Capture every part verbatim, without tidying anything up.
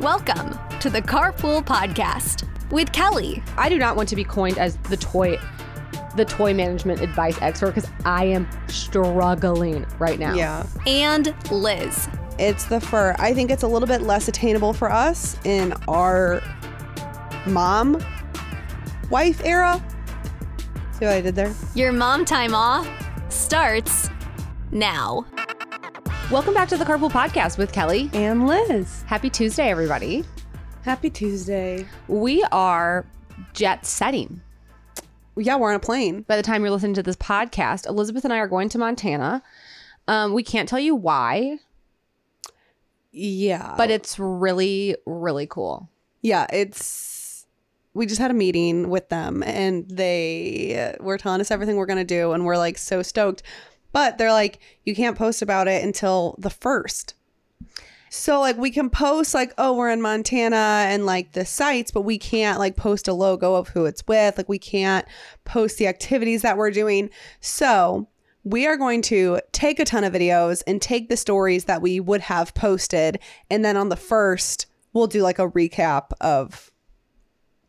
Welcome to the Carpool Podcast with Kelly. I do not want to be coined as the toy the toy management advice expert because I am struggling right now. Yeah. And Liz. It's the fur. I think it's a little bit less attainable for us in our mom wife era. See what I did there? Your mom time off starts now. Welcome back to the Carpool Podcast with Kelly and Liz. Happy Tuesday, everybody. Happy Tuesday. We are jet setting. Yeah, we're on a plane. By the time you're listening to this podcast, Elizabeth and I are going to Montana. Um, we can't tell you why. Yeah. But it's really, really cool. Yeah, it's... We just had a meeting with them, and they were telling us everything we're going to do, and we're, like, so stoked. But they're like, you can't post about it until the first. So like we can post like, oh, we're in Montana and like the sites, but we can't like post a logo of who it's with. Like we can't post the activities that we're doing. So we are going to take a ton of videos and take the stories that we would have posted. And then on the first, we'll do like a recap of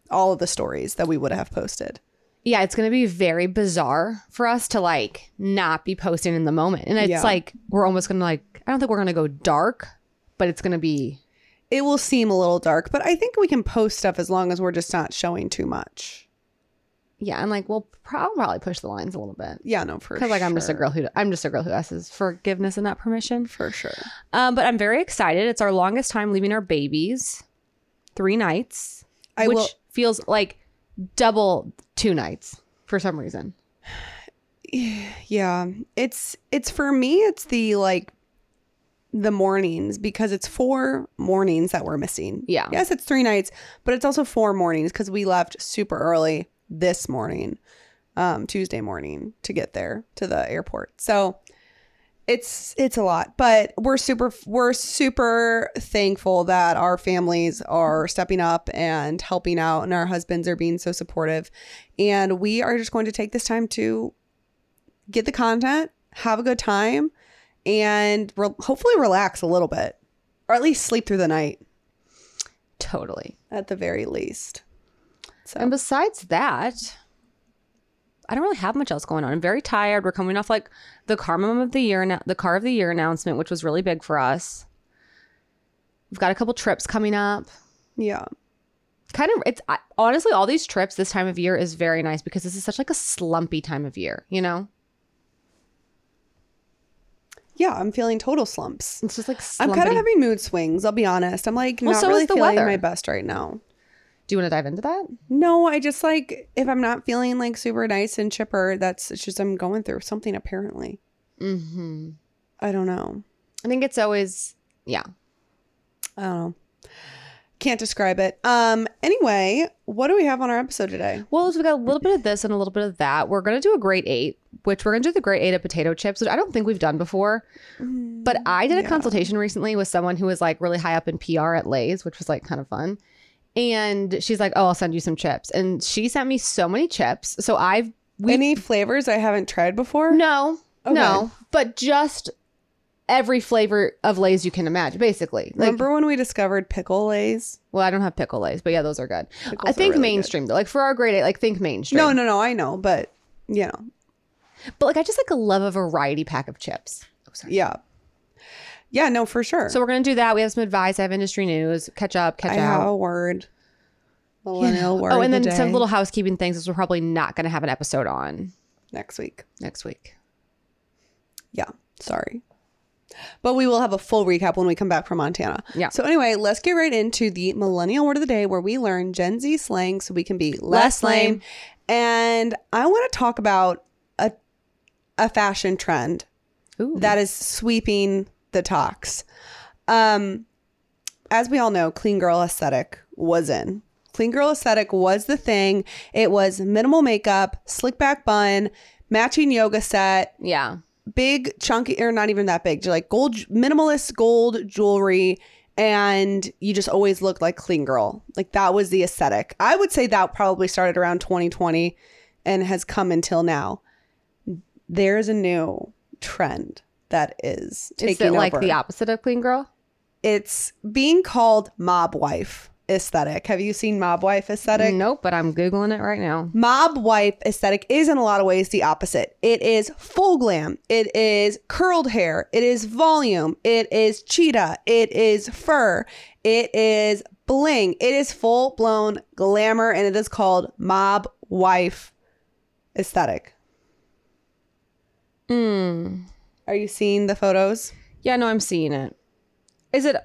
all of the stories that we would have posted. Yeah, it's going to be very bizarre for us to, like, not be posting in the moment. And it's yeah. like, we're almost going to, like, I don't think we're going to go dark, but it's going to be... It will seem a little dark, but I think we can post stuff as long as we're just not showing too much. Yeah, and, like, we'll pro- probably push the lines a little bit. Yeah, no, for sure. Because, like, I'm just a girl who I'm just a girl who asks forgiveness and not permission. For sure. Um, but I'm very excited. It's our longest time leaving our babies. Three nights. I which will- feels like... double two nights for some reason. Yeah, it's it's for me it's the like the mornings, because it's four mornings that we're missing. Yeah, yes, it's three nights, but it's also four mornings because we left super early this morning, um Tuesday morning, to get there to the airport. So it's it's a lot, but we're super we're super thankful that our families are stepping up and helping out, and our husbands are being so supportive, and we are just going to take this time to get the content, have a good time, and re- hopefully relax a little bit, or at least sleep through the night. Totally, at the very least. So. And besides that, I don't really have much else going on. I'm very tired. We're coming off like the car mom of the year, the car of the year announcement, which was really big for us. We've got a couple trips coming up. Yeah. Kind of, it's I, honestly, all these trips this time of year is very nice because this is such like a slumpy time of year, you know? Yeah, I'm feeling total slumps. It's just like slumpity. I'm kind of having mood swings, I'll be honest. I'm like well, not so really feeling weather. my best right now. Do you want to dive into that? No, I just like, if I'm not feeling like super nice and chipper, that's it's just I'm going through something apparently. Mm-hmm. I don't know. I think it's always, yeah. I don't know. Can't describe it. Um. Anyway, what do we have on our episode today? Well, we've got a little bit of this and a little bit of that. We're going to do a grade eight, which we're going to do the grade eight of potato chips, which I don't think we've done before. Mm, but I did a yeah. consultation recently with someone who was like really high up in P R at Lay's, which was like kind of fun. And she's like, oh, I'll send you some chips. And she sent me so many chips. So I've... We, Any flavors I haven't tried before? No. Okay. No. But just every flavor of Lay's you can imagine, basically. Like, remember when we discovered pickle Lay's? Well, I don't have pickle Lay's, but yeah, those are good. Pickles I think really mainstream, good. though. Like for our grade eight, like think mainstream. No, no, no. I know, but, you know. But like I just like love a variety pack of chips. Oh, sorry. Yeah. Yeah, no, for sure. So we're going to do that. We have some advice. I have industry news. Catch up, catch I out. I have a word. Millennial you know. word Oh, and then the some little housekeeping things that we're probably not going to have an episode on. Next week. Next week. Yeah, sorry. But we will have a full recap when we come back from Montana. Yeah. So anyway, let's get right into the millennial word of the day, where we learn Gen Z slang so we can be less, less lame. lame. And I want to talk about a, a fashion trend Ooh. that is sweeping... the talks. Um, as we all know, clean girl aesthetic was in. Clean girl aesthetic was the thing. It was minimal makeup, slick back bun, matching yoga set. Yeah. Big chunky, or not even that big, like gold, minimalist gold jewelry. And you just always looked like clean girl. Like that was the aesthetic. I would say that probably started around twenty twenty and has come until now. There's a new trend that is taking over. Is it like the opposite of clean girl? It's being called mob wife aesthetic. Have you seen mob wife aesthetic? Nope, but I'm Googling it right now. Mob wife aesthetic is in a lot of ways the opposite. It is full glam. It is curled hair. It is volume. It is cheetah. It is fur. It is bling. It is full blown glamour, and it is called mob wife aesthetic. Mm. Are you seeing the photos? Yeah, no, I'm seeing it. Is it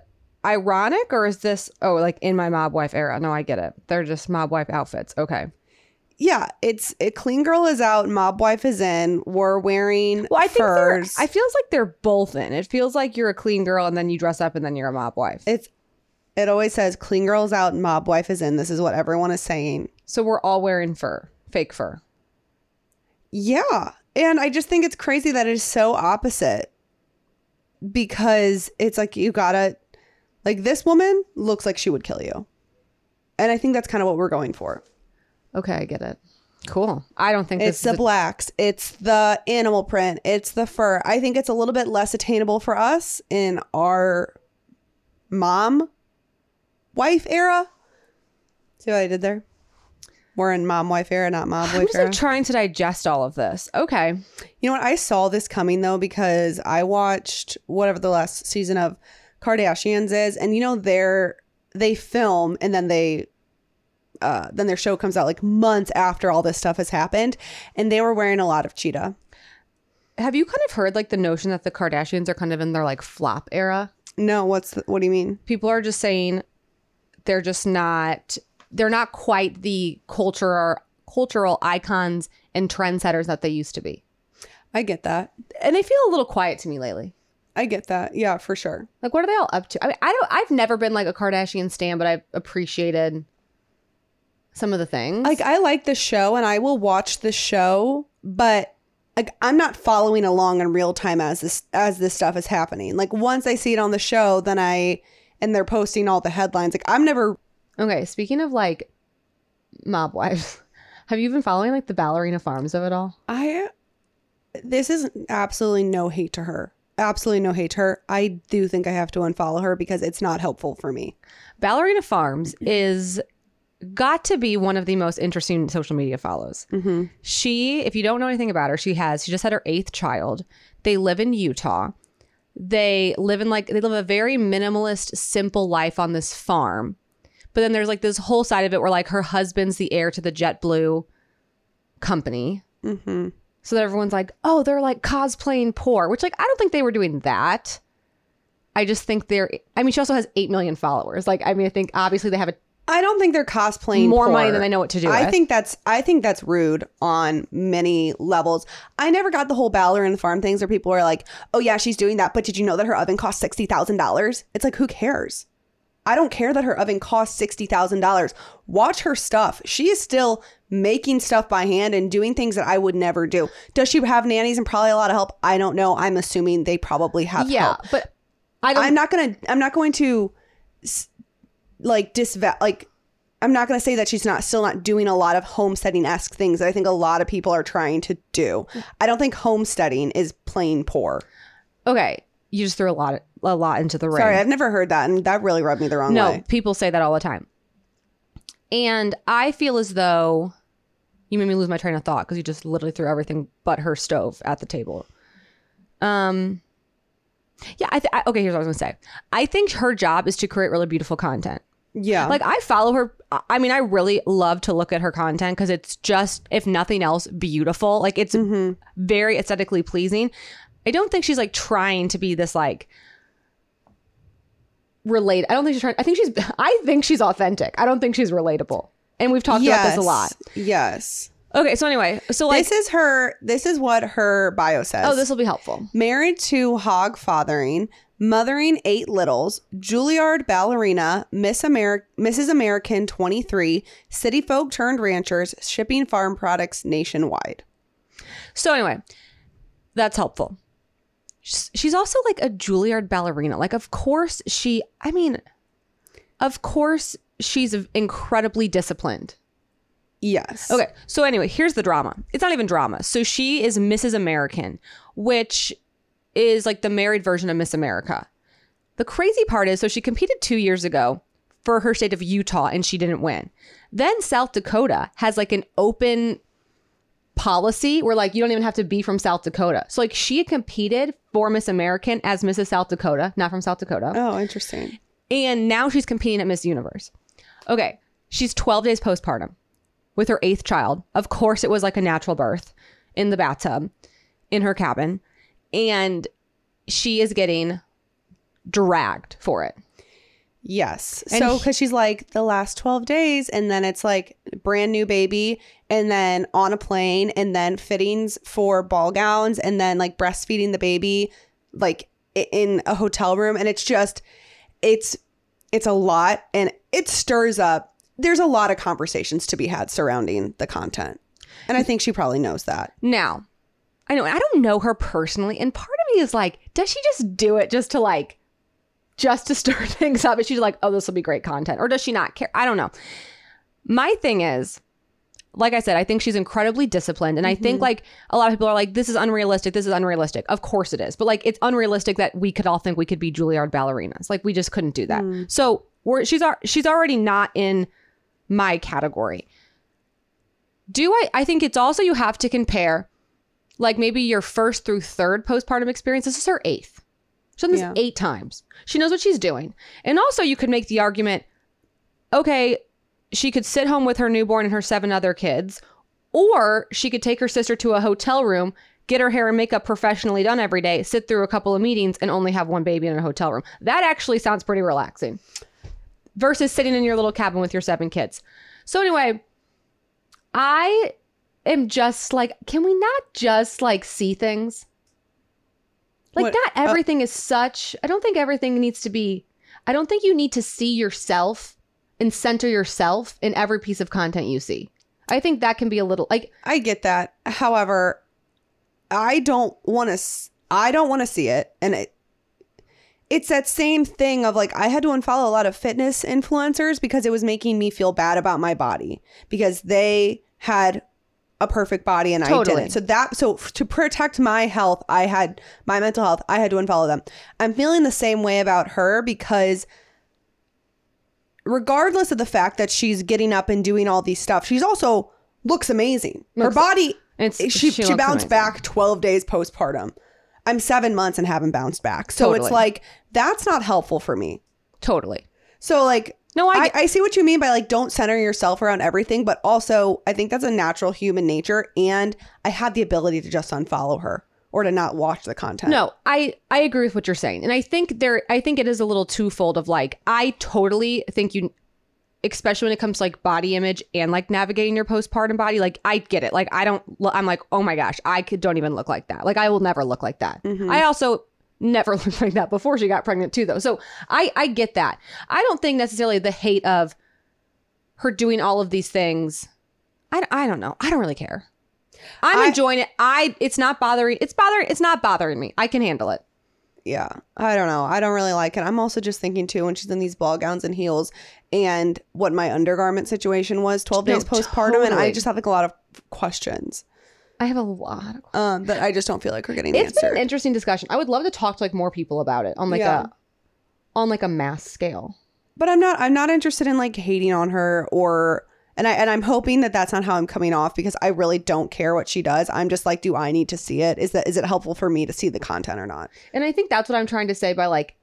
ironic or is this, oh, like in my mob wife era? No, I get it. They're just mob wife outfits. Okay. Yeah, it's it, clean girl is out, mob wife is in. We're wearing well, I furs. Think I feels like they're both in. It feels like you're a clean girl and then you dress up and then you're a mob wife. It's it always says clean girl's out and mob wife is in. This is what everyone is saying. So we're all wearing fur, fake fur. Yeah. And I just think it's crazy that it is so opposite, because it's like you gotta, like, this woman looks like she would kill you. And I think that's kind of what we're going for. Okay, I get it. Cool. I don't think it's this the is blacks. A- it's the animal print. It's the fur. I think it's a little bit less attainable for us in our mom wife era. See what I did there? We're in mom wife era, not mob wife era. I'm just like trying to digest all of this. Okay. You know what? I saw this coming though, because I watched whatever the last season of Kardashians is, and you know, they're they film and then they uh, then their show comes out like months after all this stuff has happened, and they were wearing a lot of cheetah. Have you kind of heard like the notion that the Kardashians are kind of in their like flop era? No, what's the, what do you mean? People are just saying they're just not. They're not quite the culture, cultural icons and trendsetters that they used to be. I get that. And they feel a little quiet to me lately. I get that. Yeah, for sure. Like, what are they all up to? I mean, I don't, I've never been like a Kardashian stan, but I've appreciated some of the things. Like, I like the show and I will watch the show, but like, I'm not following along in real time as this, as this stuff is happening. Like, once I see it on the show, then I, and they're posting all the headlines. Like, I'm never... Okay, speaking of like mob wives, have you been following like the Ballerina Farms of it all? I, this is absolutely no hate to her. Absolutely no hate to her. I do think I have to unfollow her because it's not helpful for me. Ballerina Farms is got to be one of the most interesting social media follows. Mm-hmm. She, if you don't know anything about her, she has, she just had her eighth child. They live in Utah. They live in like, they live a very minimalist, simple life on this farm. But then there's like this whole side of it where like her husband's the heir to the JetBlue company. Mm-hmm. So that everyone's like, oh, they're like cosplaying poor, which like I don't think they were doing that. I just think they're, I mean, she also has eight million followers. Like, I mean, I think obviously they have a. I don't think they're cosplaying more poor. Money than they know what to do I with. think that's I think that's rude on many levels. I never got the whole Ballerina Farm things where people are like, oh, yeah, she's doing that. But did you know that her oven costs sixty thousand dollars? It's like, who cares? I don't care that her oven costs sixty thousand dollars. Watch her stuff. She is still making stuff by hand and doing things that I would never do. Does she have nannies and probably a lot of help? I don't know. I'm assuming they probably have yeah, help. Yeah, but I don't... I'm not going to... I'm not going to like disva- like I'm not going to say that she's not still not doing a lot of homesteading-esque things that I think a lot of people are trying to do. I don't think homesteading is plain poor. Okay. You just threw a lot of, a lot into the ring. Sorry, I've never heard that, and that really rubbed me the wrong no, way. No, people say that all the time. And I feel as though you made me lose my train of thought because you just literally threw everything but her stove at the table. Um, yeah, I, th- I okay, here's what I was going to say. I think her job is to create really beautiful content. Yeah. Like, I follow her. I mean, I really love to look at her content because it's just, if nothing else, beautiful. Like, it's mm-hmm. very aesthetically pleasing. I don't think she's like trying to be this like relate. I don't think she's trying. I think she's I think she's authentic. I don't think she's relatable. And we've talked yes, about this a lot. Yes. OK, so anyway, so like, this is her. This is what her bio says. Oh, this will be helpful. Married to hog fathering, mothering eight littles, Juilliard ballerina, Miss American, Missus American, twenty-three, city folk turned ranchers, shipping farm products nationwide. So anyway, that's helpful. She's also like a Juilliard ballerina. Like, of course she, I mean, of course she's incredibly disciplined. Yes. Okay. So anyway, here's the drama. It's not even drama. So she is Missus American, which is like the married version of Miss America. The crazy part is, so she competed two years ago for her state of Utah and she didn't win. Then South Dakota has like an open policy where like you don't even have to be from South Dakota. So like she had competed for Miss American as Missus South Dakota, not from South Dakota. Oh, interesting. And now she's competing at Miss Universe. Okay. She's twelve days postpartum with her eighth child. Of course, it was like a natural birth in the bathtub in her cabin. And she is getting dragged for it. Yes. And so because she's like the last twelve days and then it's like brand new baby and then on a plane and then fittings for ball gowns and then like breastfeeding the baby like in a hotel room. And it's just it's it's a lot and it stirs up. There's a lot of conversations to be had surrounding the content. And I think she probably knows that. Now, I know I don't know her personally. And part of me is like, does she just do it just to like just to stir things up? And she's like, oh, this will be great content. Or does she not care? I don't know. My thing is, like I said, I think she's incredibly disciplined. And mm-hmm. I think like a lot of people are like, this is unrealistic. This is unrealistic. Of course it is. But like, it's unrealistic that we could all think we could be Juilliard ballerinas. Like we just couldn't do that. Mm. So we're, she's, she's already not in my category. Do I, I think it's also, you have to compare like maybe your first through third postpartum experience. This is her eighth. She's done this yeah. eight times. She knows what she's doing. And also you could make the argument, okay, she could sit home with her newborn and her seven other kids, or she could take her sister to a hotel room, get her hair and makeup professionally done every day, sit through a couple of meetings and only have one baby in a hotel room. That actually sounds pretty relaxing versus sitting in your little cabin with your seven kids. So anyway, I am just like, can we not just like see things? Like what? Not everything uh, is such, I don't think everything needs to be, I don't think you need to see yourself and center yourself in every piece of content you see. I think that can be a little like. I get that. However, I don't want to, I don't want to see it. And it, it's that same thing of like, I had to unfollow a lot of fitness influencers because it was making me feel bad about my body because they had a perfect body and totally. I didn't. So that, so to protect my health, I had my mental health, I had to unfollow them. I'm feeling the same way about her because regardless of the fact that she's getting up and doing all these stuff, she's also looks amazing. Looks, her body, it's, she, she, she bounced amazing. Back twelve days postpartum. I'm seven months and haven't bounced back. So totally. It's like, that's not helpful for me. Totally. So like, no, I, I, I see what you mean by like, don't center yourself around everything. But also, I think that's a natural human nature. And I have the ability to just unfollow her or to not watch the content. No, I, I agree with what you're saying. And I think there I think it is a little twofold of like, I totally think you, especially when it comes to like body image and like navigating your postpartum body, like I get it. Like I don't, I'm like, oh my gosh, I could, don't even look like that. Like I will never look like that. Mm-hmm. I also never looked like that before she got pregnant too though. So I, I get that. I don't think necessarily the hate of her doing all of these things. I, I don't know. I don't really care. I'm I, enjoying it. I it's not bothering. It's bothering. It's not bothering me. I can handle it. Yeah. I don't know. I don't really like it. I'm also just thinking too when she's in these ball gowns and heels and what my undergarment situation was twelve no, days postpartum. Totally. And I just have like a lot of questions. I have a lot of questions. Um, but I just don't feel like we're getting the answer. It's been an interesting discussion. I would love to talk to like more people about it on like yeah. a on like a mass scale. But I'm not I'm not interested in like hating on her or and I and I'm hoping that that's not how I'm coming off because I really don't care what she does. I'm just like, do I need to see it? Is that is it helpful for me to see the content or not? And I think that's what I'm trying to say by like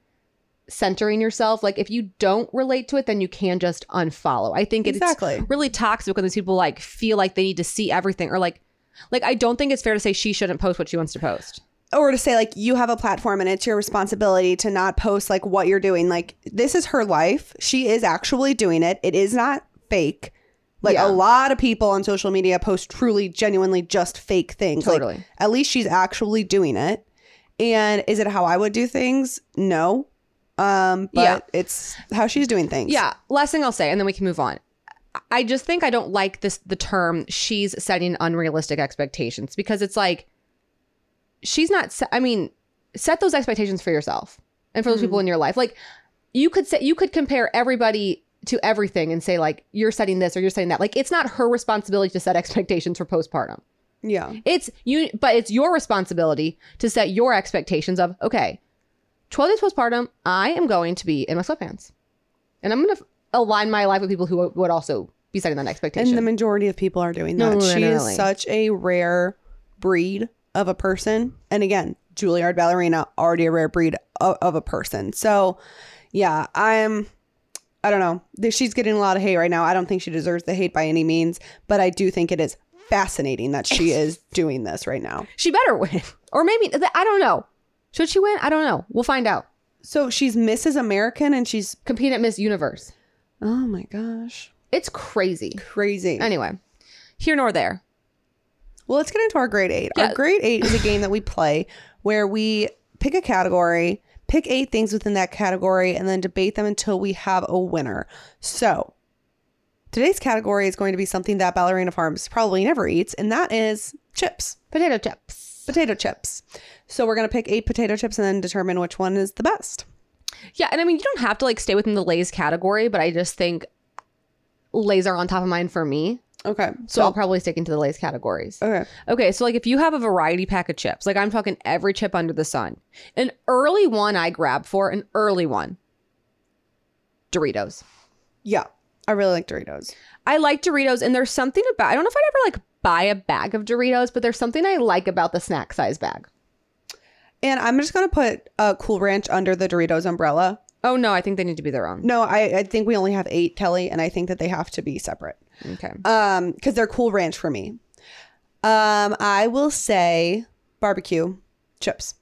centering yourself. Like if you don't relate to it, then you can just unfollow. I think it's exactly. really toxic when these people like feel like they need to see everything or like. Like, I don't think it's fair to say she shouldn't post what she wants to post. Or to say, like, you have a platform and it's your responsibility to not post, like, what you're doing. Like, this is her life. She is actually doing it. It is not fake. Like, yeah. a lot of people on social media post truly, genuinely just fake things. Totally. Like, at least she's actually doing it. And is it how I would do things? No. Um, but yeah. it's how she's doing things. Yeah. Last thing I'll say, and then we can move on. I just think I don't like this, the term she's setting unrealistic expectations because it's like, she's not, se- I mean, set those expectations for yourself and for those mm-hmm. people in your life. Like you could say, you could compare everybody to everything and say like, you're setting this or you're setting that. Like, it's not her responsibility to set expectations for postpartum. Yeah. It's you, but it's your responsibility to set your expectations of, okay, twelve days postpartum, I am going to be in my sweatpants. And I'm going to align my life with people who would also be setting that expectation. And the majority of people are doing that. No, she no, no, no, is such a rare breed of a person. And again, Juilliard ballerina, already a rare breed of, of a person. So yeah, I'm... I don't know. She's getting a lot of hate right now. I don't think she deserves the hate by any means, but I do think it is fascinating that she is doing this right now. She better win. Or maybe, I don't know. Should she win? I don't know. We'll find out. So she's Missus American and she's competing at Miss Universe. Oh my gosh. It's crazy. Crazy. Anyway, here nor there. Well, let's get into our grade eight. Yeah. Our grade eight is a game that we play where we pick a category, pick eight things within that category, and then debate them until we have a winner. So today's category is going to be something that Ballerina Farms probably never eats, and that is chips. Potato chips. Potato chips. So we're going to pick eight potato chips and then determine which one is the best. Yeah, and I mean, you don't have to like stay within the Lay's category, but I just think Lay's are on top of mind for me. Okay. So, so I'll probably stick into the Lay's categories. Okay. Okay. So like if you have a variety pack of chips, like I'm talking every chip under the sun, an early one I grab for an early one. Doritos. Yeah. I really like Doritos. I like Doritos. And there's something about, I don't know if I'd ever like buy a bag of Doritos, but there's something I like about the snack size bag. And I'm just going to put uh, Cool Ranch under the Doritos umbrella. Oh, no. I think they need to be their own. No, I, I think we only have eight, Kelly, and I think that they have to be separate. Okay. Um, because they're Cool Ranch for me. Um, I will say barbecue chips.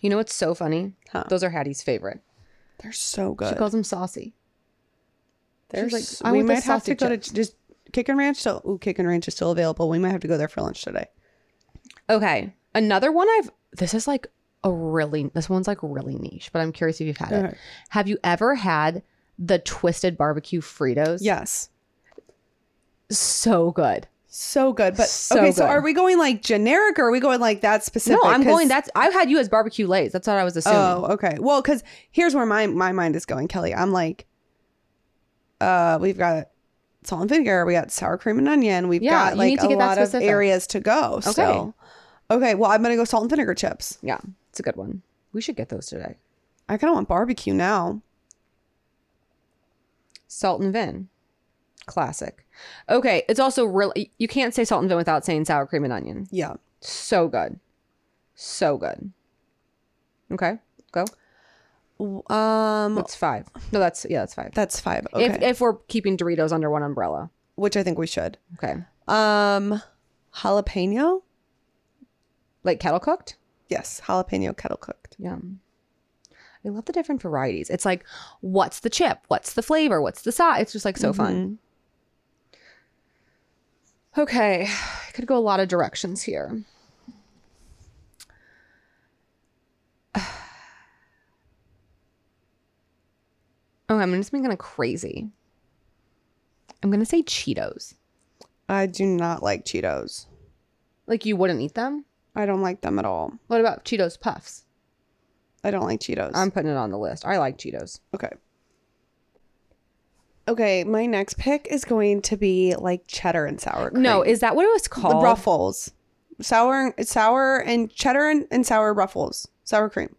You know what's so funny? Huh. Those are Hattie's favorite. They're so good. She calls them saucy. They're like, so, I we might have to chips. go to just Kickin' Ranch. So, ooh, Kickin' Ranch is still available. We might have to go there for lunch today. Okay. Another one I've. This is like a really. This one's like really niche, but I'm curious if you've had okay. it. Have you ever had the Twisted B B Q Fritos? Yes. So good. So good. But so okay, good. So are we going like generic or are we going like that specific? No, I'm going that's I've had you as barbecue Lay's. That's what I was assuming. Oh, okay. Well, because here's where my, my mind is going, Kelly. I'm like, uh, we've got salt and vinegar, we got sour cream and onion, we've yeah, got like a lot of areas to go. Okay. So okay, well I'm gonna go salt and vinegar chips. Yeah, it's a good one. We should get those today. I kinda want barbecue now. Salt and vin. Classic. Okay, it's also really, you can't say salt and vin without saying sour cream and onion. Yeah, so good, so good. Okay, go. Um, that's five. No, that's yeah, that's five. That's five. Okay. If if we're keeping Doritos under one umbrella, which I think we should. Okay. Um, jalapeno, like kettle cooked. Yes, jalapeno kettle cooked. Yeah. I love the different varieties. It's like, what's the chip? What's the flavor? What's the size? It's just like so mm-hmm. fun. Okay, I could go a lot of directions here. Oh, I'm just being kind of crazy. I'm going to say Cheetos. I do not like Cheetos. Like you wouldn't eat them? I don't like them at all. What about Cheetos Puffs? I don't like Cheetos. I'm putting it on the list. I like Cheetos. Okay. Okay, my next pick is going to be like cheddar and sour cream. No, is that what it was called? Ruffles. Sour sour and cheddar and, and sour ruffles. Sour cream.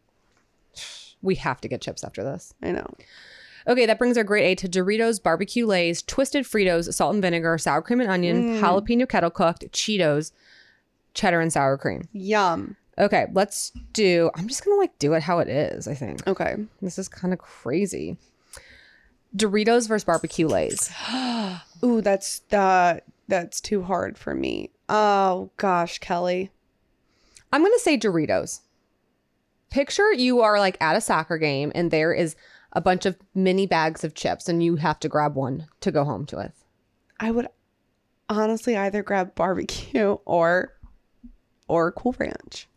We have to get chips after this. I know. Okay, that brings our grade eight to Doritos, barbecue Lay's, Twisted Fritos, salt and vinegar, sour cream and onion, mm. jalapeno kettle cooked, Cheetos, cheddar and sour cream. Yum. Okay, let's do... I'm just going to like do it how it is, I think. Okay. This is kind of crazy. Doritos versus barbecue Lay's. Ooh, that's uh, that's too hard for me. Oh, gosh, Kelly. I'm going to say Doritos. Picture you are like at a soccer game and there is a bunch of mini bags of chips and you have to grab one to go home to it. I would honestly either grab barbecue or or Cool Ranch.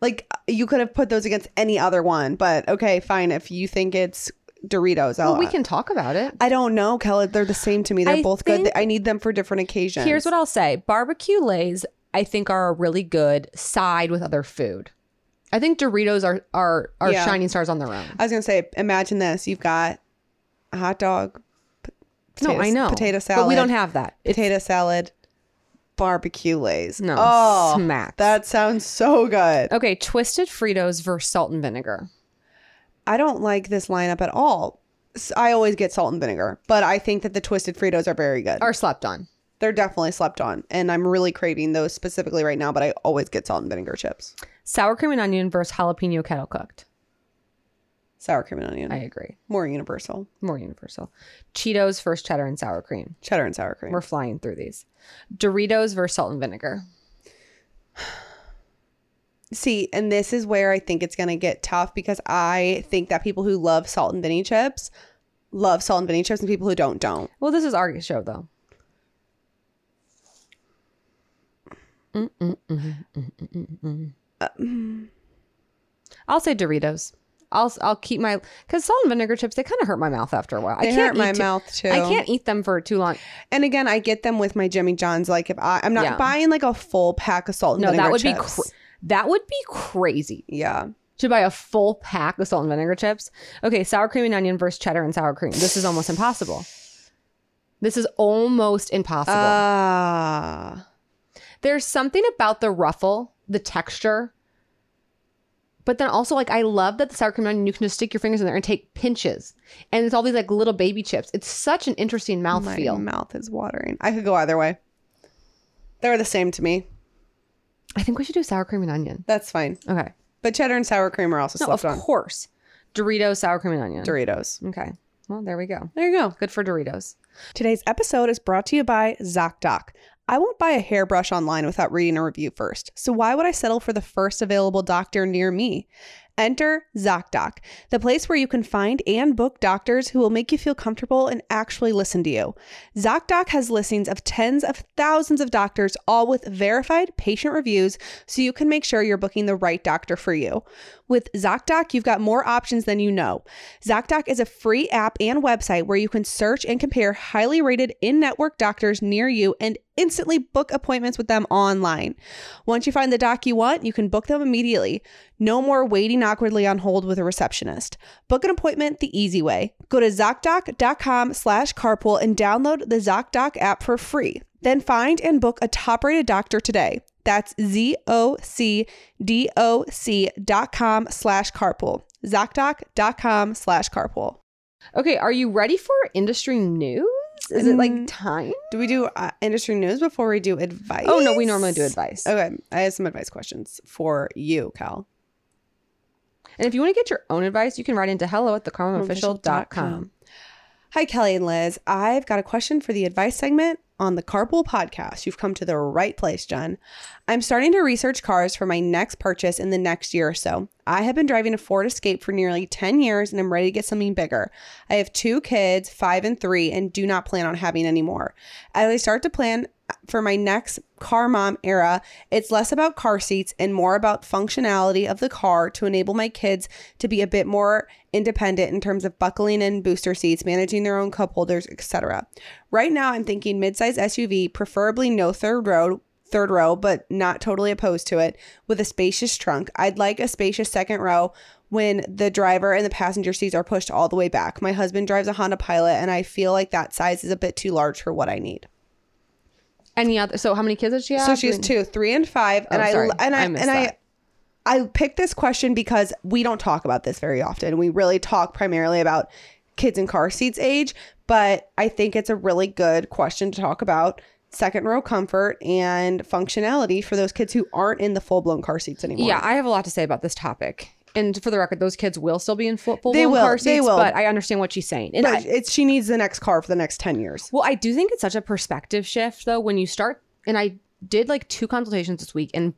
Like, you could have put those against any other one, but okay, fine. If you think it's Doritos, I'll... Well, we can talk about it. I don't know, Kelly. They're the same to me. They're I both good. I need them for different occasions. Here's what I'll say. Barbecue Lay's, I think, are a really good side with other food. I think Doritos are, are, are yeah. shining stars on their own. I was going to say, imagine this. You've got a hot dog. Potatoes, no, I know. Potato salad. But we don't have that. Potato it's... salad. barbecue Lay's. No, oh, smacks. That sounds so good. Okay, Twisted Fritos versus salt and vinegar. I don't like this lineup at all. I always get salt and vinegar, but I think that the Twisted Fritos are very good. Are slept on. They're definitely slept on, and I'm really craving those specifically right now, but I always get salt and vinegar chips. Sour cream and onion versus jalapeno kettle cooked. Sour cream and onion. I agree. More universal. More universal. Cheetos versus cheddar and sour cream. Cheddar and sour cream. We're flying through these. Doritos versus salt and vinegar. See, and this is where I think it's going to get tough, because I think that people who love salt and vinny chips love salt and vinny chips, and people who don't, don't. Well, this is our show, though. Mm, mm, mm, mm, mm, mm, mm. Uh, I'll say Doritos. I'll I'll keep my, because salt and vinegar chips, they kind of hurt my mouth after a while. They I can't hurt my too, mouth too. I can't eat them for too long. And again, I get them with my Jimmy John's. Like if I, I'm not yeah. buying like a full pack of salt and no, vinegar that would chips. Be cr- that would be crazy. Yeah. To buy a full pack of salt and vinegar chips. Okay, sour cream and onion versus cheddar and sour cream. This is almost impossible. This is almost impossible. Ah. Uh, There's something about the ruffle, the texture. But then also, like, I love that the sour cream and onion, you can just stick your fingers in there and take pinches. And it's all these, like, little baby chips. It's such an interesting mouthfeel. My feel. mouth is watering. I could go either way. They're the same to me. I think we should do sour cream and onion. That's fine. Okay. But cheddar and sour cream are also no, slept on. Of course. Doritos, sour cream and onion. Doritos. Okay. Well, there we go. There you go. Good for Doritos. Today's episode is brought to you by ZocDoc. I won't buy a hairbrush online without reading a review first, so why would I settle for the first available doctor near me? Enter ZocDoc, the place where you can find and book doctors who will make you feel comfortable and actually listen to you. ZocDoc has listings of tens of thousands of doctors, all with verified patient reviews, so you can make sure you're booking the right doctor for you. With ZocDoc, you've got more options than you know. ZocDoc is a free app and website where you can search and compare highly rated in-network doctors near you and instantly book appointments with them online. Once you find the doc you want, you can book them immediately. No more waiting awkwardly on hold with a receptionist. Book an appointment the easy way. Go to ZocDoc.com slash carpool and download the ZocDoc app for free. Then find and book a top-rated doctor today. That's Z-O-C-D-O-C dot com slash carpool. ZocDoc.com slash carpool. Okay, are you ready for industry news? Is it like time? Do we do uh, industry news before we do advice? Oh, no, we normally do advice. Okay. I have some advice questions for you, Cal. And if you want to get your own advice, you can write into hello at the carpool official dot com. Hi, Kelly and Liz. I've got a question for the advice segment on the Carpool Podcast. You've come to the right place, John. I'm starting to research cars for my next purchase in the next year or so. I have been driving a Ford Escape for nearly ten years and I'm ready to get something bigger. I have two kids, five and three, and do not plan on having any more. As I start to plan for my next car mom era, it's less about car seats and more about functionality of the car to enable my kids to be a bit more independent in terms of buckling in booster seats, managing their own cup holders, et cetera. Right now, I'm thinking midsize S U V, preferably no third row, third row, but not totally opposed to it, with a spacious trunk. I'd like a spacious second row when the driver and the passenger seats are pushed all the way back. My husband drives a Honda Pilot, and I feel like that size is a bit too large for what I need. Any other? So how many kids does she have? So she has two, three, and five. Oh, and I sorry. and I, I and I, I picked this question because we don't talk about this very often. We really talk primarily about kids in car seats age, but I think it's a really good question to talk about second row comfort and functionality for those kids who aren't in the full blown car seats anymore. Yeah, I have a lot to say about this topic. And for the record, those kids will still be in full blown car seats. They will. But I understand what she's saying. And I, it's, she needs the next car for the next ten years. Well, I do think it's such a perspective shift, though, when you start. And I did like two consultations this week, and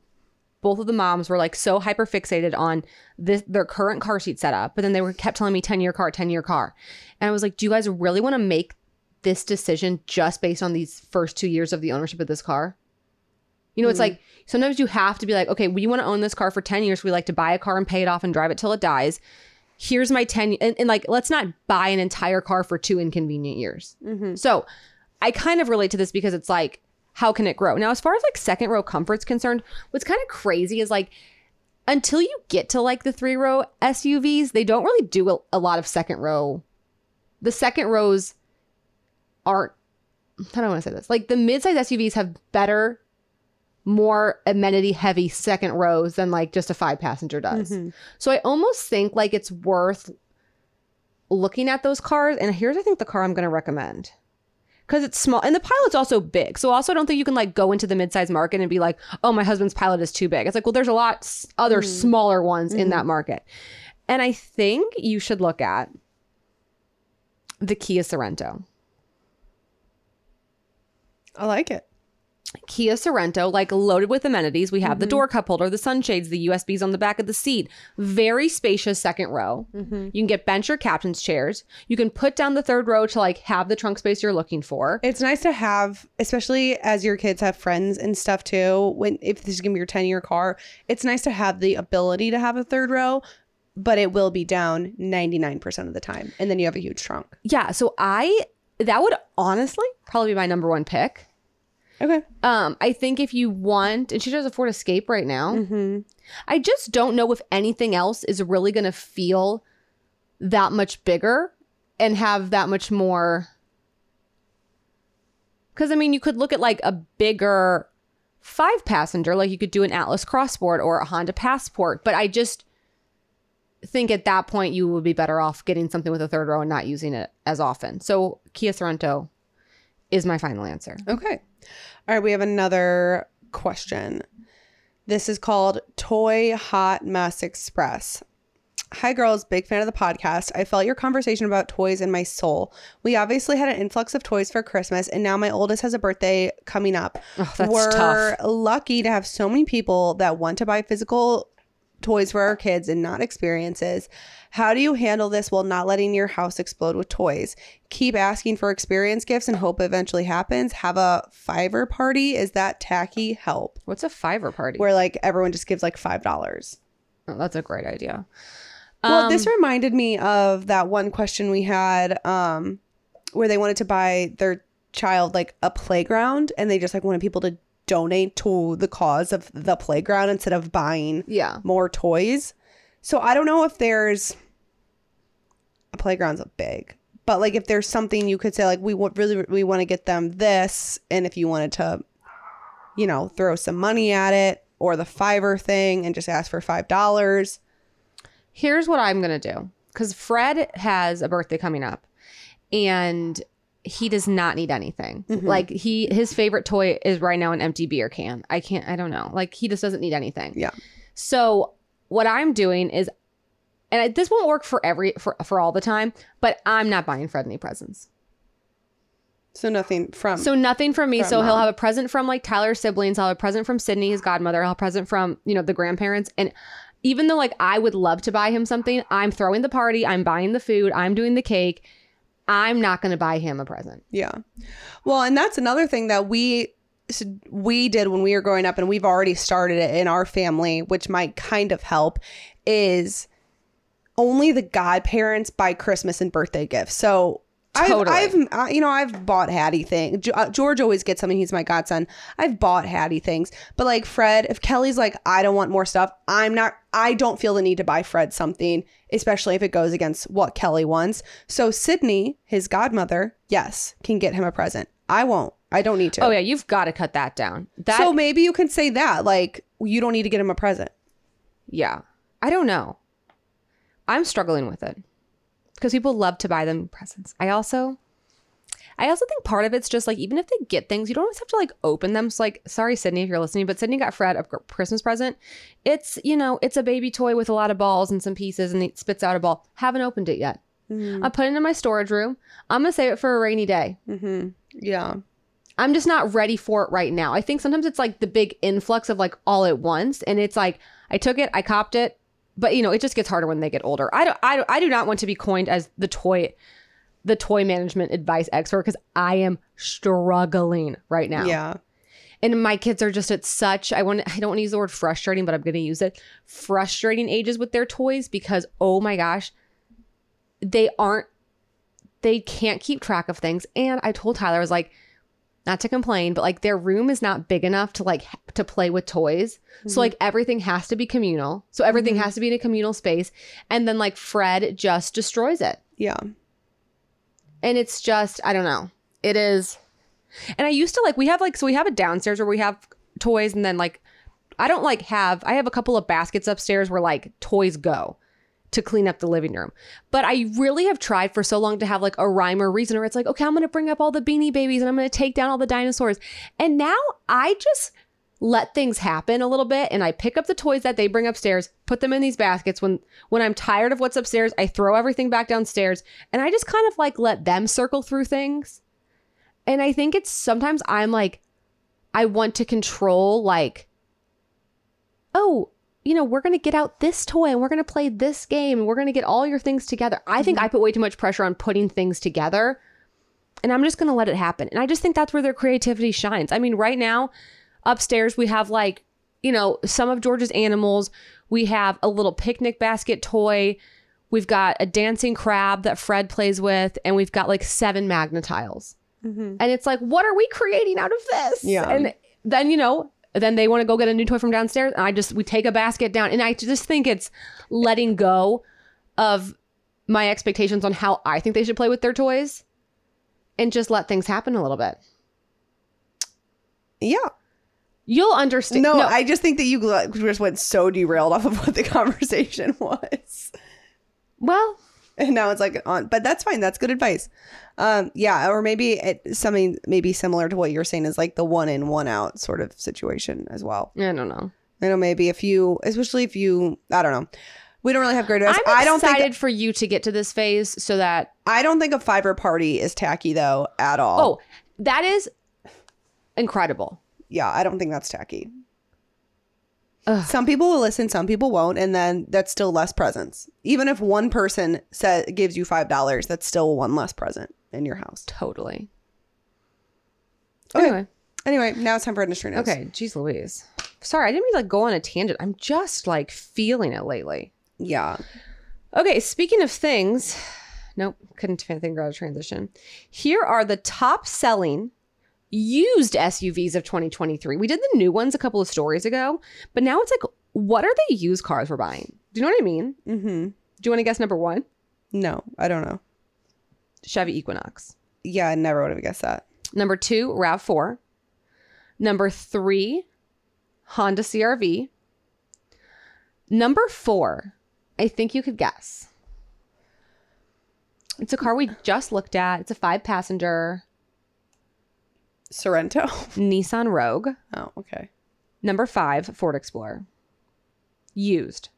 both of the moms were like so hyper fixated on this, their current car seat setup. But then they were kept telling me ten year car, ten year car. And I was like, do you guys really want to make this decision just based on these first two years of the ownership of this car? You know, it's mm-hmm. like sometimes you have to be like, okay, we want to own this car for ten years. We like to buy a car and pay it off and drive it till it dies. Here's my ten. And, and like, let's not buy an entire car for two inconvenient years. Mm-hmm. So I kind of relate to this because it's like, how can it grow? Now, as far as like second row comfort's concerned, what's kind of crazy is like, until you get to like the three row S U Vs, they don't really do a, a lot of second row. The second rows aren't, I don't want to say this. Like the midsize S U Vs have better more amenity heavy second rows than like just a five passenger does. Mm-hmm. So I almost think like it's worth looking at those cars. And here's, I think, the car I'm going to recommend. Because it's small. And the Pilot's also big. So also I don't think you can like go into the midsize market and be like, oh, my husband's Pilot is too big. It's like, well, there's a lot s- other mm. smaller ones mm-hmm. in that market. And I think you should look at the Kia Sorento. I like it. Kia Sorento, like loaded with amenities. We have mm-hmm. the door cup holder, the sunshades, the U S Bs on the back of the seat. Very spacious second row. Mm-hmm. You can get bench or captain's chairs. You can put down the third row to like have the trunk space you're looking for. It's nice to have, especially as your kids have friends and stuff too. When if this is gonna be your ten year car, it's nice to have the ability to have a third row. But it will be down ninety-nine percent of the time. And then you have a huge trunk. Yeah. So I, that would honestly probably be my number one pick. Okay. Um, I think if you want, and she does a Ford Escape right now. Mm-hmm. I just don't know if anything else is really going to feel that much bigger and have that much more. Because, I mean, you could look at like a bigger five passenger, like you could do an Atlas Crossport or a Honda Passport. But I just think at that point you would be better off getting something with a third row and not using it as often. So Kia Sorento is my final answer. Okay. All right. We have another question. This is called Toy Hot Mess Express. Hi, girls. Big fan of the podcast. I felt your conversation about toys in my soul. We obviously had an influx of toys for Christmas, and now my oldest has a birthday coming up. Oh, that's We're tough. Lucky to have so many people that want to buy physical toys for our kids and not experiences. How do you handle this while not letting your house explode with toys? Keep asking for experience gifts and hope it eventually happens. Have a Fiverr party. Is that tacky? Help. What's a Fiverr party? Where like everyone just gives like five dollars. Oh, that's a great idea. Well, um, this reminded me of that one question we had um, where they wanted to buy their child like a playground, and they just like wanted people to donate to the cause of the playground instead of buying yeah. more toys. So I don't know if there's a playground's a big, but like if there's something you could say like we w- really we want to get them this, and if you wanted to, you know, throw some money at it or the Fiverr thing and just ask for five dollars. Here's what I'm gonna do, because Fred has a birthday coming up and he does not need anything. Mm-hmm. Like he, his favorite toy is right now an empty beer can. I can't, I don't know. Like he just doesn't need anything. Yeah. So what I'm doing is, and I, this won't work for every, for, for all the time, but I'm not buying Fred any presents. So nothing from. So nothing from me. From so mom. He'll have a present from like Tyler's siblings. I'll have a present from Sydney, his godmother. I'll have a present from, you know, the grandparents. And even though like I would love to buy him something, I'm throwing the party. I'm buying the food. I'm doing the cake. I'm not going to buy him a present. Yeah. Well, and that's another thing that we we did when we were growing up, and we've already started it in our family, which might kind of help, is only the godparents buy Christmas and birthday gifts. So totally. I've, I've I, you know, I've bought Hattie things. George always gets something. He's my godson. I've bought Hattie things. But like Fred, if Kelly's like, I don't want more stuff, I'm not. I don't feel the need to buy Fred something, especially if it goes against what Kelly wants. So Sydney, his godmother, yes, can get him a present. I won't. I don't need to. Oh, yeah. You've got to cut that down. That- so maybe you can say that. Like, you don't need to get him a present. Yeah. I don't know. I'm struggling with it because people love to buy them presents. I also, I also think part of it's just like, even if they get things, you don't always have to like open them. So like, sorry, Sydney, if you're listening, but Sydney got Fred a Christmas present. It's, you know, it's a baby toy with a lot of balls and some pieces, and it spits out a ball. Haven't opened it yet. Mm-hmm. I'm putting it in my storage room. I'm going to save it for a rainy day. Mm-hmm. Yeah. I'm just not ready for it right now. I think sometimes it's like the big influx of like all at once. And it's like, I took it, I copped it. But, you know, it just gets harder when they get older. I don't, I don't, I do not want to be coined as the toy, the toy management advice expert, because I am struggling right now. Yeah. And my kids are just at such, I want I don't want to use the word frustrating, but I'm going to use it. Frustrating ages with their toys, because, oh my gosh, they aren't, they can't keep track of things. And I told Tyler, I was like, not to complain, but like their room is not big enough to like ha- to play with toys. Mm-hmm. So like everything has to be communal. So everything mm-hmm. has to be in a communal space. And then like Fred just destroys it. Yeah. And it's just, I don't know. It is. And I used to like, we have like, so we have a downstairs where we have toys, and then like I don't like have I have a couple of baskets upstairs where like toys go to clean up the living room. But I really have tried for so long to have like a rhyme or reason, or it's like, okay, I'm going to bring up all the Beanie Babies and I'm going to take down all the dinosaurs. And now I just let things happen a little bit, and I pick up the toys that they bring upstairs, put them in these baskets. When when I'm tired of what's upstairs, I throw everything back downstairs, and I just kind of like let them circle through things. And I think it's sometimes I'm like, I want to control like, oh, you know, we're going to get out this toy and we're going to play this game and we're going to get all your things together. I think mm-hmm. I put way too much pressure on putting things together, and I'm just going to let it happen. And I just think that's where their creativity shines. I mean, right now upstairs, we have like, you know, some of George's animals. We have a little picnic basket toy. We've got a dancing crab that Fred plays with, and we've got like seven Magna-Tiles. Mm-hmm. And it's like, what are we creating out of this? Yeah. And then, you know, then they want to go get a new toy from downstairs, and I just, we take a basket down. And I just think it's letting go of my expectations on how I think they should play with their toys and just let things happen a little bit. Yeah. You'll understand. No, no. I just think that you just went so derailed off of what the conversation was. Well. And now it's like on, but that's fine. That's good advice. Um, yeah. Or maybe it, something maybe similar to what you're saying is like the one in, one out sort of situation as well. I don't know. I know maybe if you, especially if you, I don't know. We don't really have great advice. I'm I don't excited think, for you to get to this phase so that. I don't think a Fiverr party is tacky though at all. Oh, that is incredible. Yeah. I don't think that's tacky. Ugh. Some people will listen, some people won't, and then that's still less presents. Even if one person says gives you five dollars, that's still one less present in your house. Totally. Okay. Anyway, anyway now it's time for industry news. Okay, geez Louise. Sorry, I didn't mean to like go on a tangent. I'm just like feeling it lately. Yeah. Okay, speaking of things, nope, couldn't think about a transition. Here are the top selling used S U Vs of twenty twenty-three. We did the new ones a couple of stories ago, but now it's like, what are the used cars we're buying? Do you know what I mean? Mm-hmm. Do you want to guess number one? No, I don't know. Chevy Equinox. Yeah, I never would have guessed that. Number two, RAV four. Number three, Honda C R V. Number four, I think you could guess. It's a car we just looked at. It's a five-passenger. Sorento. Nissan Rogue. Oh, okay. Number five, Ford Explorer. Used.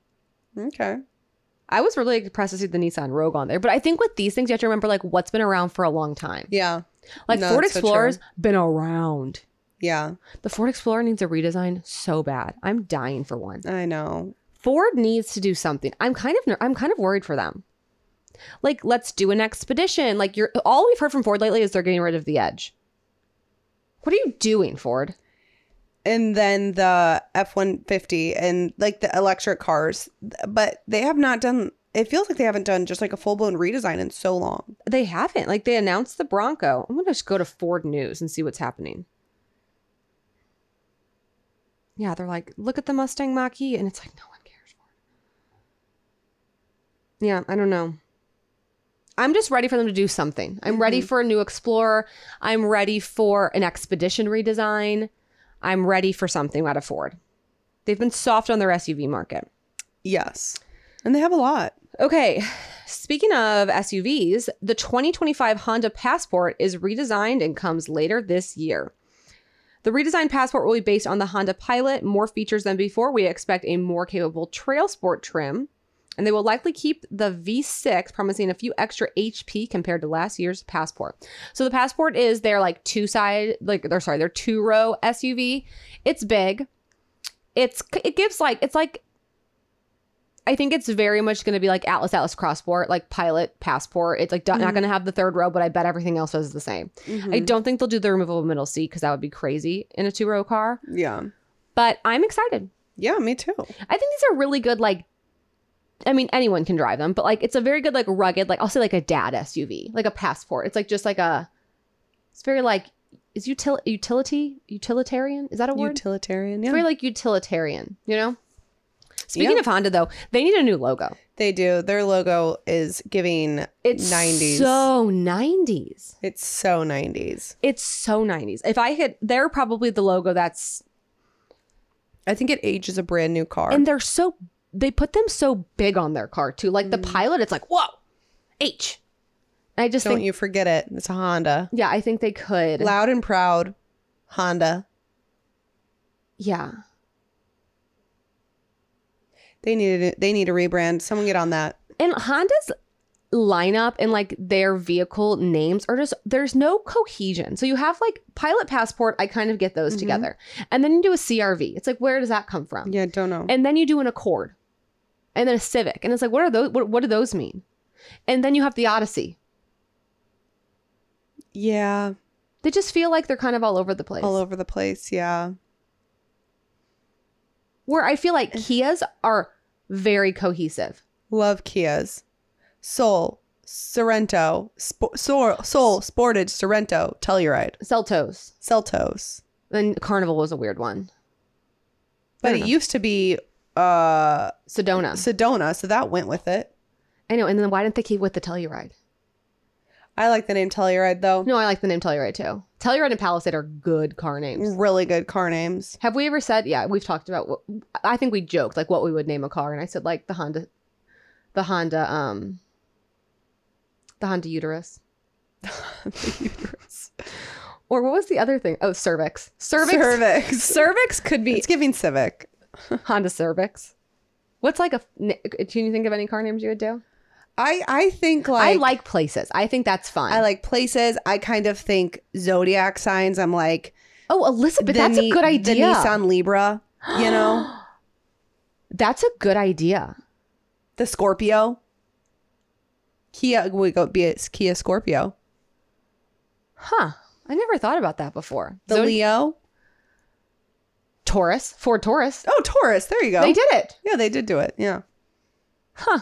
Okay. I was really impressed to see the Nissan Rogue on there, but I think with these things, you have to remember like what's been around for a long time. Yeah. Like no, Ford Explorer's so been around. Yeah. The Ford Explorer needs a redesign so bad. I'm dying for one. I know. Ford needs to do something. I'm kind of I'm kind of worried for them. Like, let's do an expedition. Like you're all we've heard from Ford lately is they're getting rid of the Edge. What are you doing, Ford? And then the F one fifty and like the electric cars. But they have not done, it feels like they haven't done just like a full-blown redesign in so long. They haven't. Like they announced the Bronco. I'm going to just go to Ford News and see what's happening. Yeah, they're like, look at the Mustang Mach-E. And it's like, no one cares, Ford. Yeah, I don't know. I'm just ready for them to do something. I'm mm-hmm. ready for a new Explorer. I'm ready for an Expedition redesign. I'm ready for something out of Ford. They've been soft on their S U V market. Yes. And they have a lot. Okay. Speaking of S U Vs, the twenty twenty-five Honda Passport is redesigned and comes later this year. The redesigned Passport will be based on the Honda Pilot. More features than before. We expect a more capable trail sport trim. And they will likely keep the V six, promising a few extra H P compared to last year's Passport. So the Passport is their like two side, like they're sorry, their two row S U V. It's big. It's it gives like it's like. I think it's very much going to be like Atlas Atlas Crossport, like Pilot Passport. It's like mm-hmm. not going to have the third row, but I bet everything else is the same. Mm-hmm. I don't think they'll do the removable middle seat because that would be crazy in a two row car. Yeah, but I'm excited. Yeah, me too. I think these are really good, like. I mean, anyone can drive them, but like it's a very good, like rugged, like I'll say like a dad S U V, like a Passport. It's like just like a, it's very like, is util- utility, utilitarian? Is that a word? Utilitarian, yeah. It's very like utilitarian, you know? Speaking yeah. of Honda though, they need a new logo. They do. Their logo is giving it's nineties. So nineties. It's so nineties. It's so nineties. If I hit, they're probably the logo that's I think it ages a brand new car. And they're so, they put them so big on their car too. Like mm. the Pilot, it's like, whoa, H. I just Don't think, you forget it. It's a Honda. Yeah, I think they could. Loud and proud. Honda. Yeah. They needed it. They need a rebrand. Someone get on that. And Honda's lineup and like their vehicle names are just, there's no cohesion. So you have like Pilot, Passport. I kind of get those mm-hmm. together. And then you do a C R V. It's like, where does that come from? Yeah, I don't know. And then you do an Accord. And then a Civic. And it's like, what are those? What, what do those mean? And then you have the Odyssey. Yeah. They just feel like they're kind of all over the place. All over the place, yeah. Where I feel like Kias are very cohesive. Love Kias. Soul, Sorento, Sp- Soul, Soul, Sportage, Sorento, Telluride. Seltos. Seltos. And Carnival was a weird one. But it know. used to be... Uh, Sedona. Sedona, so that went with it. I know, and then why didn't they keep with the Telluride? I like the name Telluride, though. No, I like the name Telluride, too. Telluride and Palisade are good car names. Really good car names. Have we ever said... Yeah, we've talked about... What, I think we joked, like, what we would name a car. And I said, like, the Honda... The Honda... um, The Honda Uterus. The Honda Uterus. Or what was the other thing? Oh, Cervix. Cervix. Cervix. Cervix could be... It's giving Civic. Honda Cervix. What's like a... Can you think of any car names you would do? I, I think like... I like places. I think that's fun. I like places. I kind of think zodiac signs. I'm like... Oh, Elizabeth, that's ni- a good idea. The Nissan Libra, you know? That's a good idea. The Scorpio. Kia would go be a Kia Scorpio. Huh. I never thought about that before. The Zod- Leo. Taurus. Ford Taurus. Oh, Taurus. There you go. They did it. Yeah, they did do it. Yeah. Huh.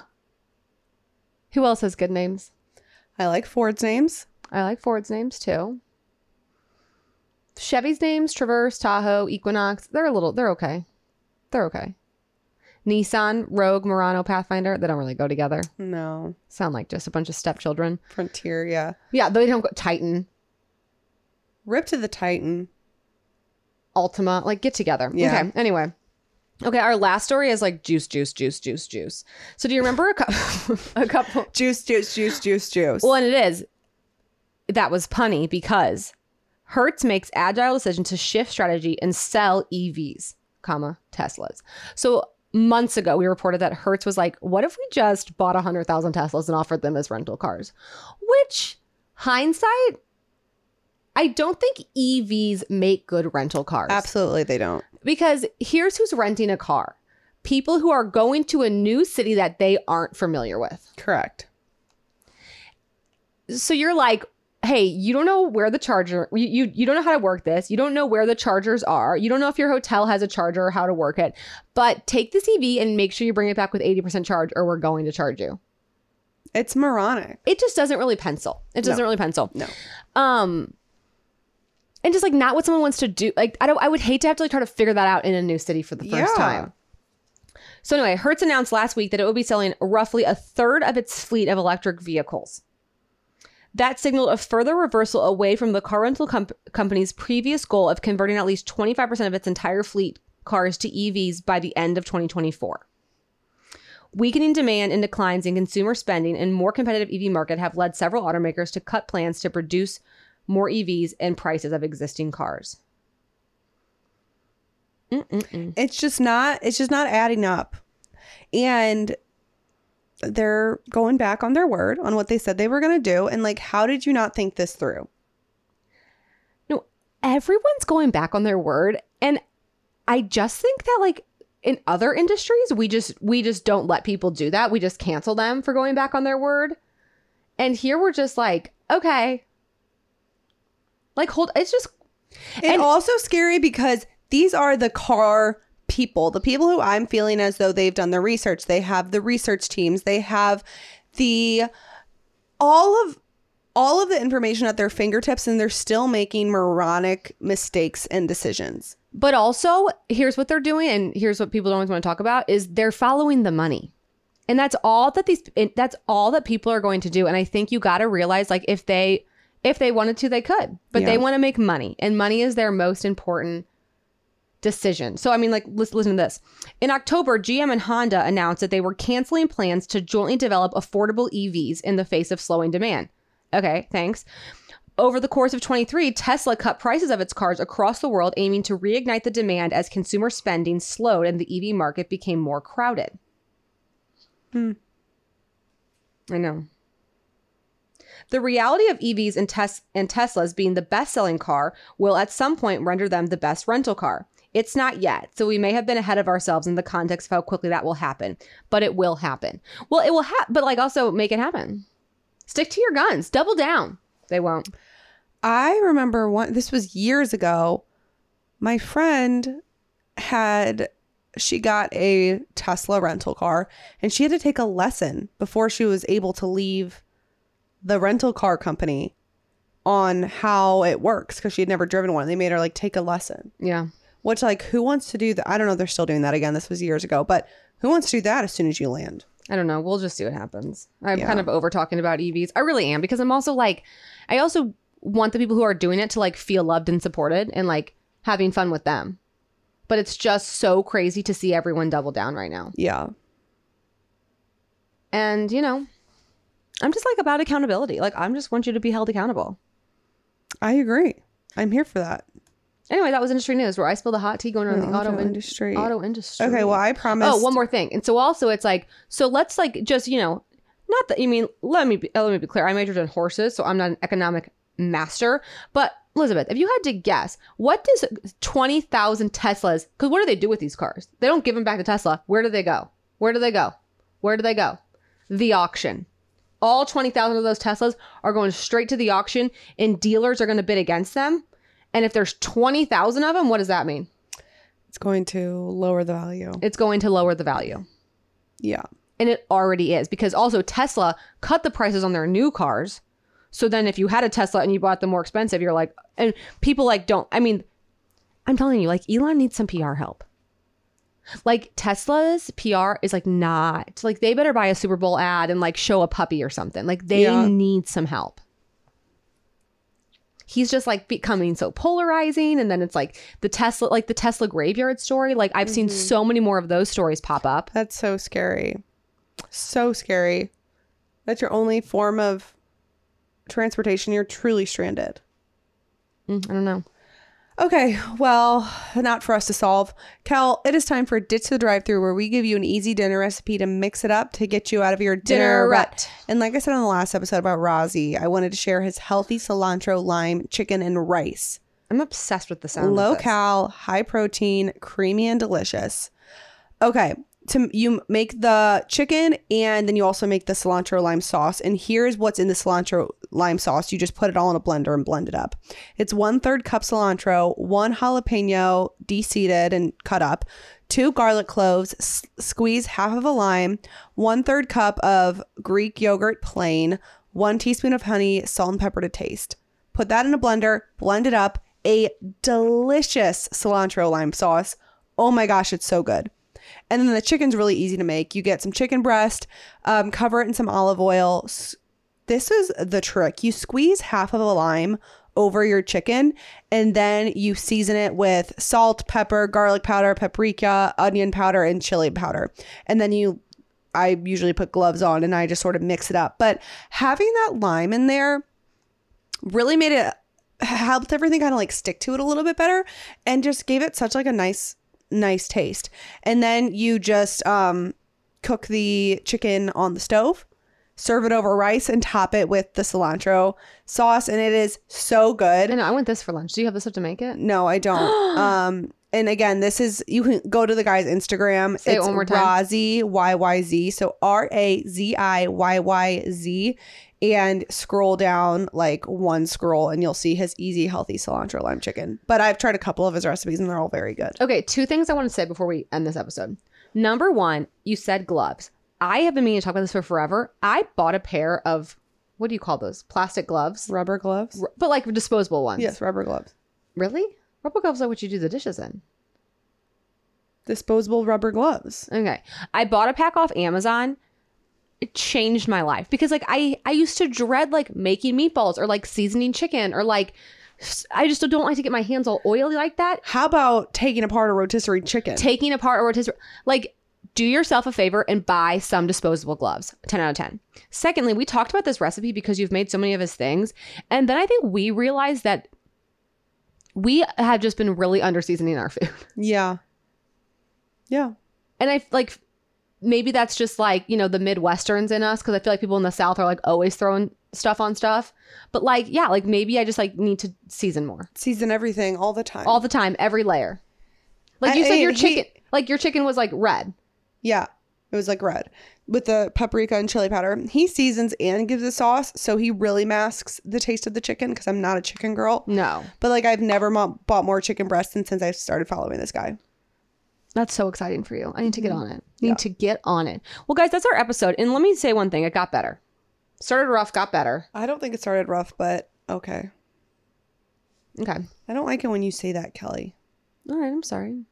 Who else has good names? I like Ford's names. I like Ford's names too. Chevy's names, Traverse, Tahoe, Equinox. They're a little, they're okay. They're okay. Nissan, Rogue, Murano, Pathfinder. They don't really go together. No. Sound like just a bunch of stepchildren. Frontier, yeah. Yeah, they don't go. Titan. Rip to the Titan. Altima. Like, get together. Yeah. Okay, anyway. Okay, our last story is like juice, juice, juice, juice, juice. So do you remember a couple? a couple juice, juice, juice, juice, juice. Well, and it is. That was punny because Hertz makes agile decision to shift strategy and sell E Vs, comma, Teslas. So months ago, we reported that Hertz was like, what if we just bought one hundred thousand Teslas and offered them as rental cars? Which, hindsight, I don't think E Vs make good rental cars. Absolutely, they don't. Because here's who's renting a car. People who are going to a new city that they aren't familiar with. Correct. So you're like, hey, you don't know where the charger, you, you, you don't know how to work this. You don't know where the chargers are. You don't know if your hotel has a charger or how to work it. But take this E V and make sure you bring it back with eighty percent charge or we're going to charge you. It's moronic. It just doesn't really pencil. It doesn't no. really pencil. No. Um... And just like not what someone wants to do. Like I don't. I would hate to have to like try to figure that out in a new city for the first yeah. time. So anyway, Hertz announced last week that it would be selling roughly a third of its fleet of electric vehicles. That signaled a further reversal away from the car rental comp- company's previous goal of converting at least twenty-five percent of its entire fleet cars to E Vs by the end of twenty twenty-four. Weakening demand and declines in consumer spending and more competitive E V market have led several automakers to cut plans to produce more E Vs and prices of existing cars. Mm-mm-mm. It's just not, it's just not adding up. And they're going back on their word on what they said they were going to do. And like, how did you not think this through? No, everyone's going back on their word. And I just think that like in other industries, we just, we just don't let people do that. We just cancel them for going back on their word. And here we're just like, okay, Like, hold, it's just... It's and also scary because these are the car people, the people who I'm feeling as though they've done the research. They have the research teams. They have the... All of, all of the information at their fingertips, and they're still making moronic mistakes and decisions. But also, here's what they're doing, and here's what people don't always want to talk about, is they're following the money. And that's all that these... That's all that people are going to do. And I think you got to realize, like, if they... If they wanted to, they could. But yeah. they want to make money. And money is their most important decision. So, I mean, like, listen, listen to this. In October, G M and Honda announced that they were canceling plans to jointly develop affordable E Vs in the face of slowing demand. Okay, thanks. Over the course of twenty-three, Tesla cut prices of its cars across the world, aiming to reignite the demand as consumer spending slowed and the E V market became more crowded. Hmm. I know. The reality of E Vs and, tes- and Teslas being the best-selling car will at some point render them the best rental car. It's not yet, so we may have been ahead of ourselves in the context of how quickly that will happen, but it will happen. Well, it will ha- but like also make it happen. Stick to your guns. Double down. They won't. I remember one, this was years ago. My friend had, she got a Tesla rental car and she had to take a lesson before she was able to leave the rental car company on how it works because she had never driven one. They made her like take a lesson. Yeah. Which, like, who wants to do that? I don't know. They're still doing that again. This was years ago, but who wants to do that as soon as you land? I don't know. We'll just see what happens. I'm yeah. kind of over talking about E Vs. I really am, because I'm also like, I also want the people who are doing it to like feel loved and supported and like having fun with them. But it's just so crazy to see everyone double down right now. Yeah. And, you know, I'm just like about accountability. Like, I just want you to be held accountable. I agree. I'm here for that. Anyway, that was industry news where I spilled the hot tea going around no, the auto, auto industry. Auto industry. Okay, well, I promised. Oh, one more thing. And so also it's like, so let's like just, you know, not that, you I mean, let me, be, let me be clear. I majored in horses, so I'm not an economic master. But Elizabeth, if you had to guess, what does twenty thousand Teslas, because what do they do with these cars? They don't give them back to Tesla. Where do they go? Where do they go? Where do they go? The auction. All twenty thousand of those Teslas are going straight to the auction and dealers are going to bid against them. And if there's twenty thousand of them, what does that mean? It's going to lower the value. It's going to lower the value. Yeah. And it already is, because also Tesla cut the prices on their new cars. So then if you had a Tesla and you bought the more expensive, you're like, and people like don't, I mean, I'm telling you, like Elon needs some P R help. Like Tesla's P R is like not, like they better buy a Super Bowl ad and like show a puppy or something. Like they yeah. need some help. He's just like becoming so polarizing. And then it's like the Tesla, like the Tesla graveyard story. Like I've mm-hmm. seen so many more of those stories pop up. That's so scary. So scary. That's your only form of transportation. You're truly stranded. Mm, I don't know. Okay, well, not for us to solve. Kel, it is time for Ditch the Drive-Thru, where we give you an easy dinner recipe to mix it up to get you out of your dinner, dinner rut. rut. And like I said on the last episode about Razi, I wanted to share his healthy cilantro, lime, chicken, and rice. I'm obsessed with the sound. Low-cal, high-protein, creamy, and delicious. Okay, to, you make the chicken, and then you also make the cilantro, lime sauce. And here's what's in the cilantro lime sauce. You just put it all in a blender and blend it up. It's one third cup cilantro, one jalapeno de-seeded and cut up, two garlic cloves, s- squeeze half of a lime, one third cup of Greek yogurt plain, one teaspoon of honey, salt and pepper to taste. Put that in a blender, blend it up, a delicious cilantro lime sauce. Oh my gosh, it's so good. And then the chicken's really easy to make. You get some chicken breast, um, cover it in some olive oil, s- This is the trick. You squeeze half of a lime over your chicken and then you season it with salt, pepper, garlic powder, paprika, onion powder, and chili powder. And then you, I usually put gloves on and I just sort of mix it up. But having that lime in there really made it, helped everything kind of like stick to it a little bit better and just gave it such like a nice, nice taste. And then you just um, cook the chicken on the stove. Serve it over rice and top it with the cilantro sauce. And it is so good. I know. I want this for lunch. Do you have this stuff to make it? No, I don't. um, and again, this is, you can go to the guy's Instagram. Say it's it one more time. Razi, Y Y Z. So R A Z I Y Y Z. And scroll down like one scroll and you'll see his easy, healthy cilantro lime chicken. But I've tried a couple of his recipes and they're all very good. Okay. Two things I want to say before we end this episode. Number one, you said gloves. I have been meaning to talk about this for forever. I bought a pair of, what do you call those? Plastic gloves? Rubber gloves? R- but like disposable ones. Yes, rubber gloves. Really? Rubber gloves are what you do the dishes in. Disposable rubber gloves. Okay. I bought a pack off Amazon. It changed my life because like I, I used to dread like making meatballs or like seasoning chicken or like I just don't like to get my hands all oily like that. How about taking apart a rotisserie chicken? Taking apart a rotisserie, like, do yourself a favor and buy some disposable gloves. ten out of ten. Secondly, we talked about this recipe because you've made so many of his things. And then I think we realized that we have just been really under seasoning our food. Yeah. Yeah. And I like, maybe that's just like, you know, the Midwesterns in us, because I feel like people in the South are like always throwing stuff on stuff. But like, yeah, like maybe I just like need to season more. Season everything all the time. All the time. Every layer. Like you I, said, I, your chicken, he, like your chicken was like red. Yeah, it was like red with the paprika and chili powder. He seasons and gives a sauce, so he really masks the taste of the chicken, because I'm not a chicken girl. No. But like I've never m- bought more chicken breasts than since I started following this guy. That's so exciting for you. I need to get on it. I need yeah. to get on it. Well, guys, that's our episode. And let me say one thing. It got better. Started rough, got better. I don't think it started rough, but okay. Okay. I don't like it when you say that, Kelly. All right, I'm sorry.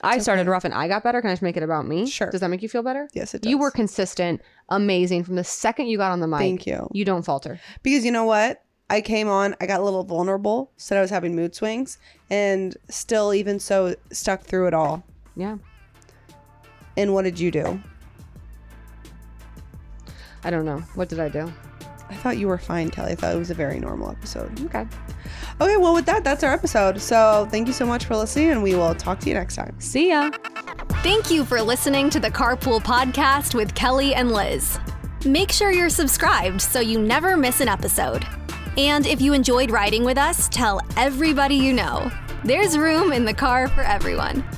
I okay. started rough and I got better. Can I just make it about me? Sure. Does that make you feel better? Yes, it does. You were consistent, amazing. From the second you got on the mic, thank you. You don't falter. Because you know what? I came on, I got a little vulnerable, said I was having mood swings, and still even so stuck through it all. Yeah. And what did you do? I don't know. What did I do? I thought you were fine, Kelly. I thought it was a very normal episode. Okay. Okay, well, with that, that's our episode. So thank you so much for listening, and we will talk to you next time. See ya. Thank you for listening to the Carpool Podcast with Kelly and Liz. Make sure you're subscribed so you never miss an episode. And if you enjoyed riding with us, tell everybody you know. There's room in the car for everyone.